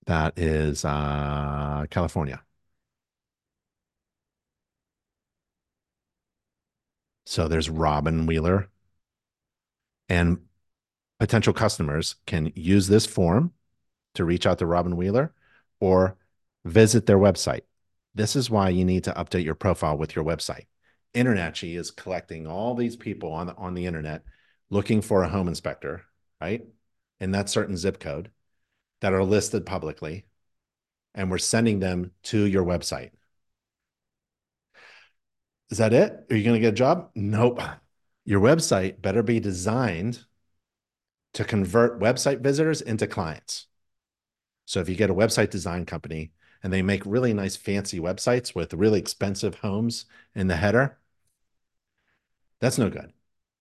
That is California. So there's Robin Wheeler, and potential customers can use this form to reach out to Robin Wheeler or visit their website. This is why you need to update your profile with your website. InterNACHI is collecting all these people on the internet looking for a home inspector, right? In that certain zip code that are listed publicly, and we're sending them to your website. Is that it? Are you going to get a job? Nope. Your website better be designed to convert website visitors into clients. So if you get a website design company, and they make really nice fancy websites with really expensive homes in the header, that's no good.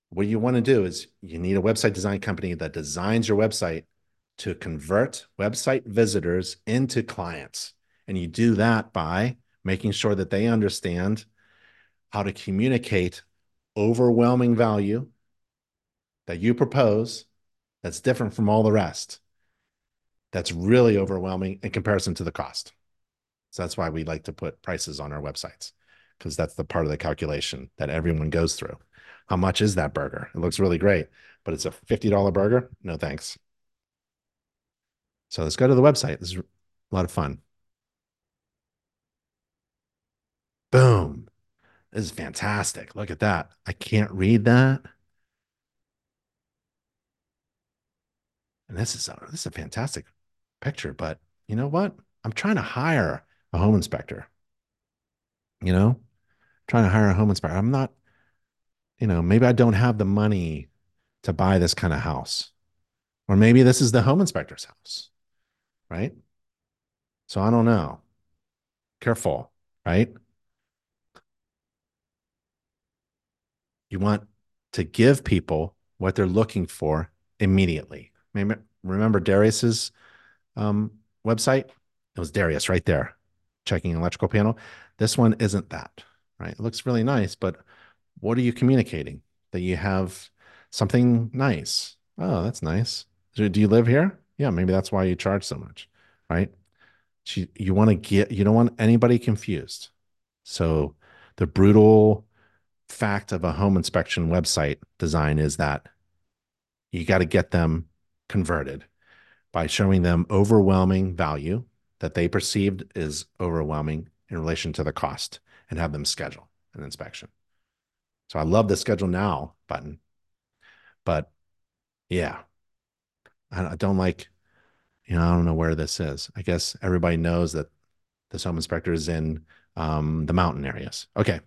What you want to do is you need a website design company that designs your website to convert website visitors into clients. And you do that by making sure that they understand how to communicate overwhelming value that you propose that's different from all the rest, that's really overwhelming in comparison to the cost. So that's why we like to put prices on our websites, because that's the part of the calculation that everyone goes through. How much is that burger? It looks really great, but it's a $50 burger? No, thanks. So let's go to the website. This is a lot of fun. Boom. This is fantastic. Look at that. I can't read that. And this is a fantastic picture, but you know what? I'm trying to hire a home inspector. You know, trying to hire a home inspector. I'm not, you know, maybe I don't have the money to buy this kind of house, or maybe this is the home inspector's house, right? So I don't know. Careful, right? You want to give people what they're looking for immediately. Remember Darius's website? It was Darius right there, checking electrical panel. This one isn't that, right? It looks really nice, but what are you communicating? That you have something nice. Oh, that's nice. Do you live here? Yeah, maybe that's why you charge so much, right? You don't want anybody confused. So the brutal fact of a home inspection website design is that you got to get them converted by showing them overwhelming value that they perceived is overwhelming in relation to the cost, and have them schedule an inspection. So I love the schedule now button, but yeah, I don't like, you know, I don't know where this is. I guess everybody knows that this home inspector is in the mountain areas. Okay.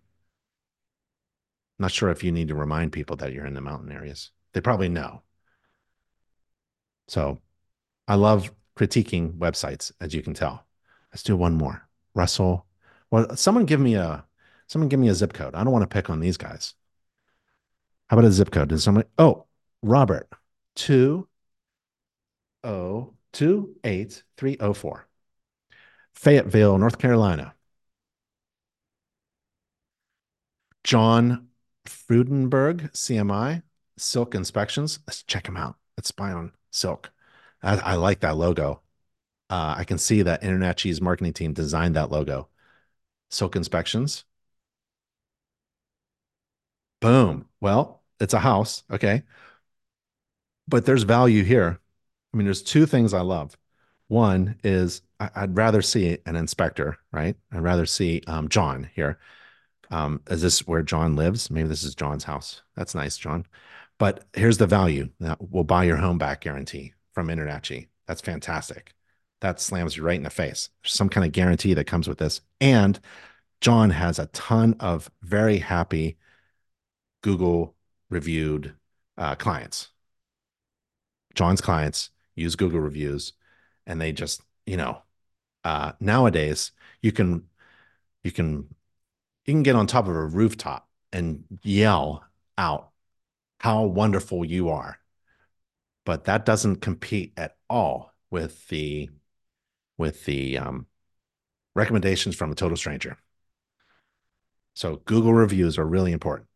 Not sure if you need to remind people that you're in the mountain areas. They probably know. So I love critiquing websites, as you can tell. Let's do one more. Russell. Well, someone give me a zip code. I don't want to pick on these guys. How about a zip code? Does somebody? Oh, Robert. 2028304. Fayetteville, North Carolina. John Frudenberg, CMI, Silk Inspections. Let's check him out. Let's spy on Silk. I like that logo. I can see that InterNACHI's marketing team designed that logo. Silk Inspections. Boom. Well, it's a house. Okay. But there's value here. I mean, there's two things I love. One is I'd rather see an inspector, right? I'd rather see John here. Is this where John lives? Maybe this is John's house. That's nice, John. But here's the value. We'll buy your home back guarantee from InterNACHI. That's fantastic. That slams you right in the face. There's some kind of guarantee that comes with this. And John has a ton of very happy Google-reviewed clients. John's clients use Google reviews, and they just, you know, nowadays you can get on top of a rooftop and yell out how wonderful you are. But that doesn't compete at all with the recommendations from a total stranger. So Google reviews are really important.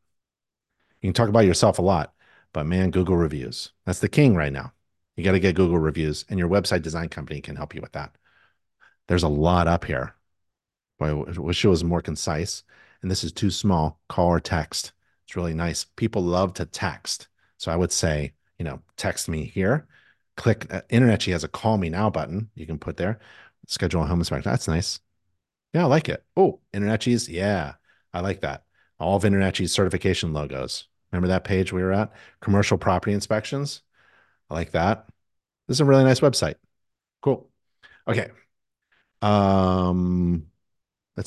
You can talk about yourself a lot, but man, Google reviews, that's the king right now. You got to get Google reviews, and your website design company can help you with that. There's a lot up here. Boy, I wish it was more concise. And this is too small. Call or text. It's really nice. People love to text. So I would say, you know, text me here. Click. InterNACHI has a call me now button you can put there. Schedule a home inspection. That's nice. Yeah, I like it. Oh, InterNACHI's. Yeah, I like that. All of InterNACHI's certification logos. Remember that page we were at? Commercial property inspections. I like that. This is a really nice website. Cool. Okay. Let's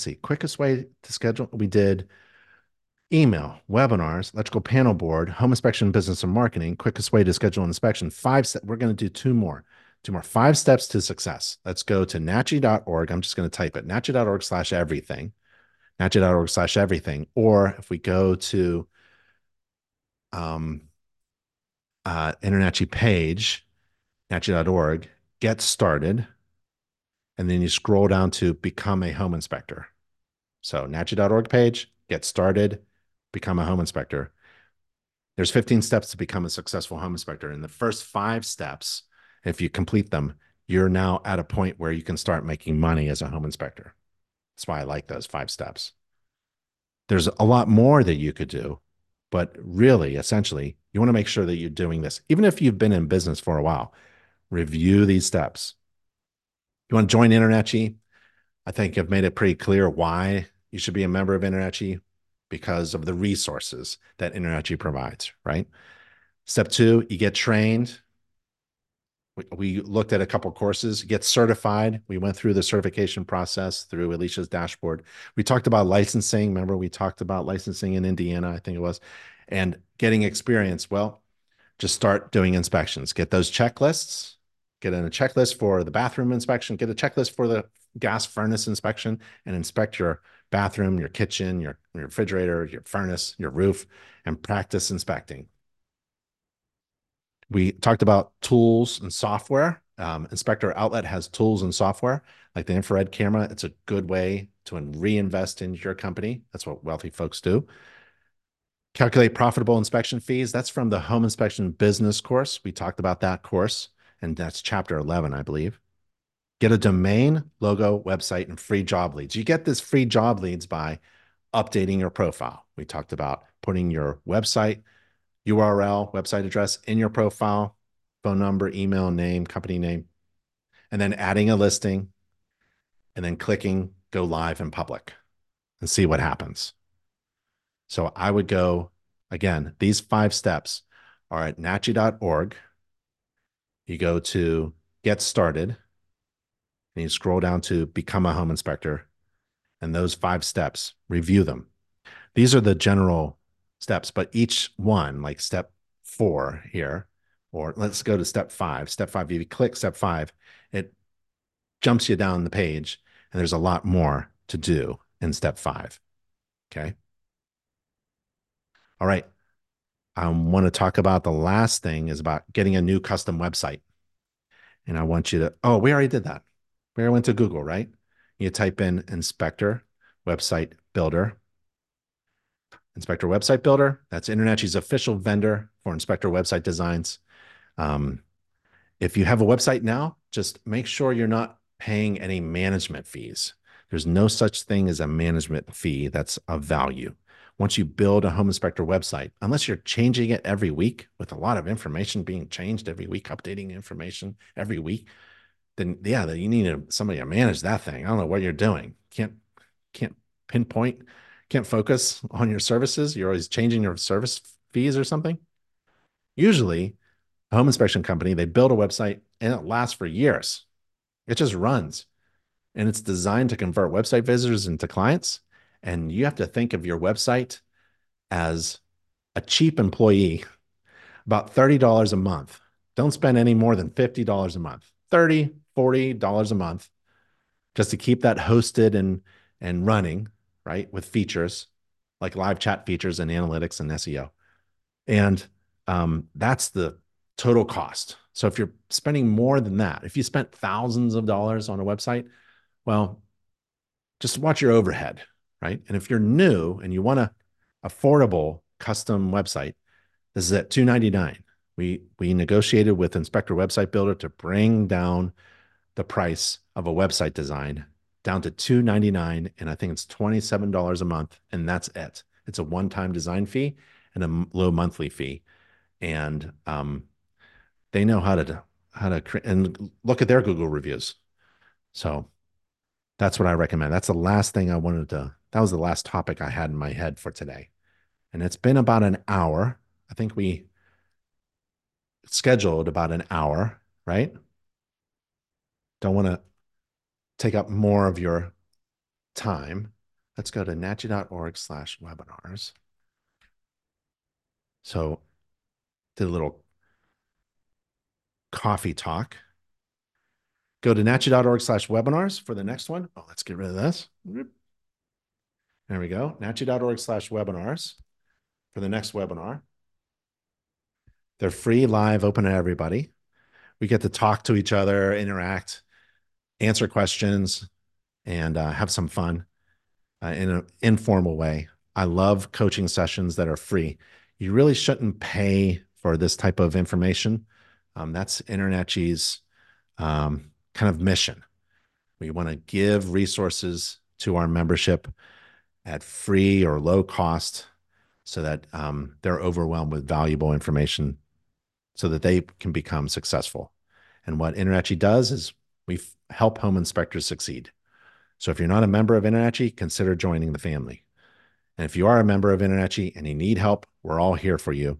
see, quickest way to schedule. We did email, webinars, electrical panel board, home inspection, business and marketing, quickest way to schedule an inspection. We're going to do two more, 5 steps to success. Let's go to NACHI.org. I'm just going to type it, NACHI.org/everything, NACHI.org/everything. Or if we go to InterNACHI page, NACHI.org, get started. And then you scroll down to become a home inspector. So NACHI.org page, get started, become a home inspector. There's 15 steps to become a successful home inspector. And the first 5 steps, if you complete them, you're now at a point where you can start making money as a home inspector. That's why I like those 5 steps. There's a lot more that you could do, but really, essentially, you want to make sure that you're doing this. Even if you've been in business for a while, review these steps. You want to join InterNACHI? I think I've made it pretty clear why you should be a member of InterNACHI, because of the resources that InterNACHI provides, right? Step 2, you get trained. We looked at a couple courses, get certified. We went through the certification process through Alicia's dashboard. We talked about licensing. Remember, we talked about licensing in Indiana, I think it was, and getting experience. Well, just start doing inspections. Get those checklists. Get in a checklist for the bathroom inspection. Get a checklist for the gas furnace inspection, and inspect your bathroom, your kitchen, your refrigerator, your furnace, your roof, and practice inspecting. We talked about tools and software. Inspector Outlet has tools and software, like the infrared camera. It's a good way to reinvest in your company. That's what wealthy folks do. Calculate profitable inspection fees. That's from the home inspection business course. We talked about that course, and that's chapter 11, I believe. Get a domain, logo, website, and free job leads. You get this free job leads by updating your profile. We talked about putting your website, URL, website address in your profile, phone number, email, name, company name, and then adding a listing, and then clicking go live in public and see what happens. So I would go, again, these 5 steps are at NACHI.org. You go to Get Started, and you scroll down to Become a Home Inspector, and those 5 steps, review them. These are the general steps, but each one, like step 4 here, or let's go to step 5. Step 5, if you click step 5, it jumps you down the page, and there's a lot more to do in step 5, okay? All right, I want to talk about the last thing is about getting a new custom website. And I want you to, oh, we already did that. We already went to Google, right? You type in Inspector Website Builder. Inspector Website Builder. That's InterNACHI's official vendor for inspector website designs. If you have a website now, just make sure you're not paying any management fees. There's no such thing as a management fee that's of value. Once you build a home inspector website, unless you're changing it every week, with a lot of information being changed every week, updating information every week, then yeah, you need somebody to manage that thing. I don't know what you're doing. Can't pinpoint. Can't focus on your services. You're always changing your service fees or something. Usually, a home inspection company, they build a website and it lasts for years. It just runs. And it's designed to convert website visitors into clients. And you have to think of your website as a cheap employee, about $30 a month. Don't spend any more than $50 a month, $30, $40 a month, just to keep that hosted and running, right, with features like live chat features and analytics and SEO. And that's the total cost. So if you're spending more than that, if you spent thousands of dollars on a website, well, just watch your overhead, right? And if you're new and you want an affordable custom website, this is at $299. We negotiated with Inspector Website Builder to bring down the price of a website design down to $299, and I think it's $27 a month, and that's it. It's a one-time design fee and a low monthly fee, and they know how to create, and look at their Google reviews. So that's what I recommend. That's the last thing I wanted to. That was the last topic I had in my head for today, and it's been about an hour. I think we scheduled about an hour, right? Don't want to take up more of your time. Let's go to nachi.org/webinars. So did a little coffee talk. Go to nachi.org/webinars for the next one. Oh, let's get rid of this. There we go. nachi.org/webinars for the next webinar. They're free, live, open to everybody. We get to talk to each other, interact, answer questions, and have some fun in an informal way. I love coaching sessions that are free. You really shouldn't pay for this type of information. That's InterNACHI's kind of mission. We want to give resources to our membership at free or low cost so that they're overwhelmed with valuable information so that they can become successful. And what InterNACHI does is we help home inspectors succeed. So if you're not a member of InterNACHI, consider joining the family. And if you are a member of InterNACHI and you need help, we're all here for you.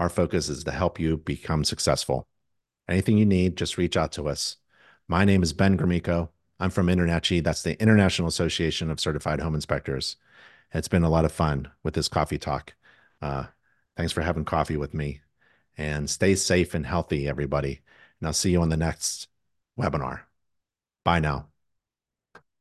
Our focus is to help you become successful. Anything you need, just reach out to us. My name is Ben Gromicko. I'm from InterNACHI. That's the International Association of Certified Home Inspectors. It's been a lot of fun with this coffee talk. Thanks for having coffee with me. And stay safe and healthy, everybody. And I'll see you on the next webinar. Bye now.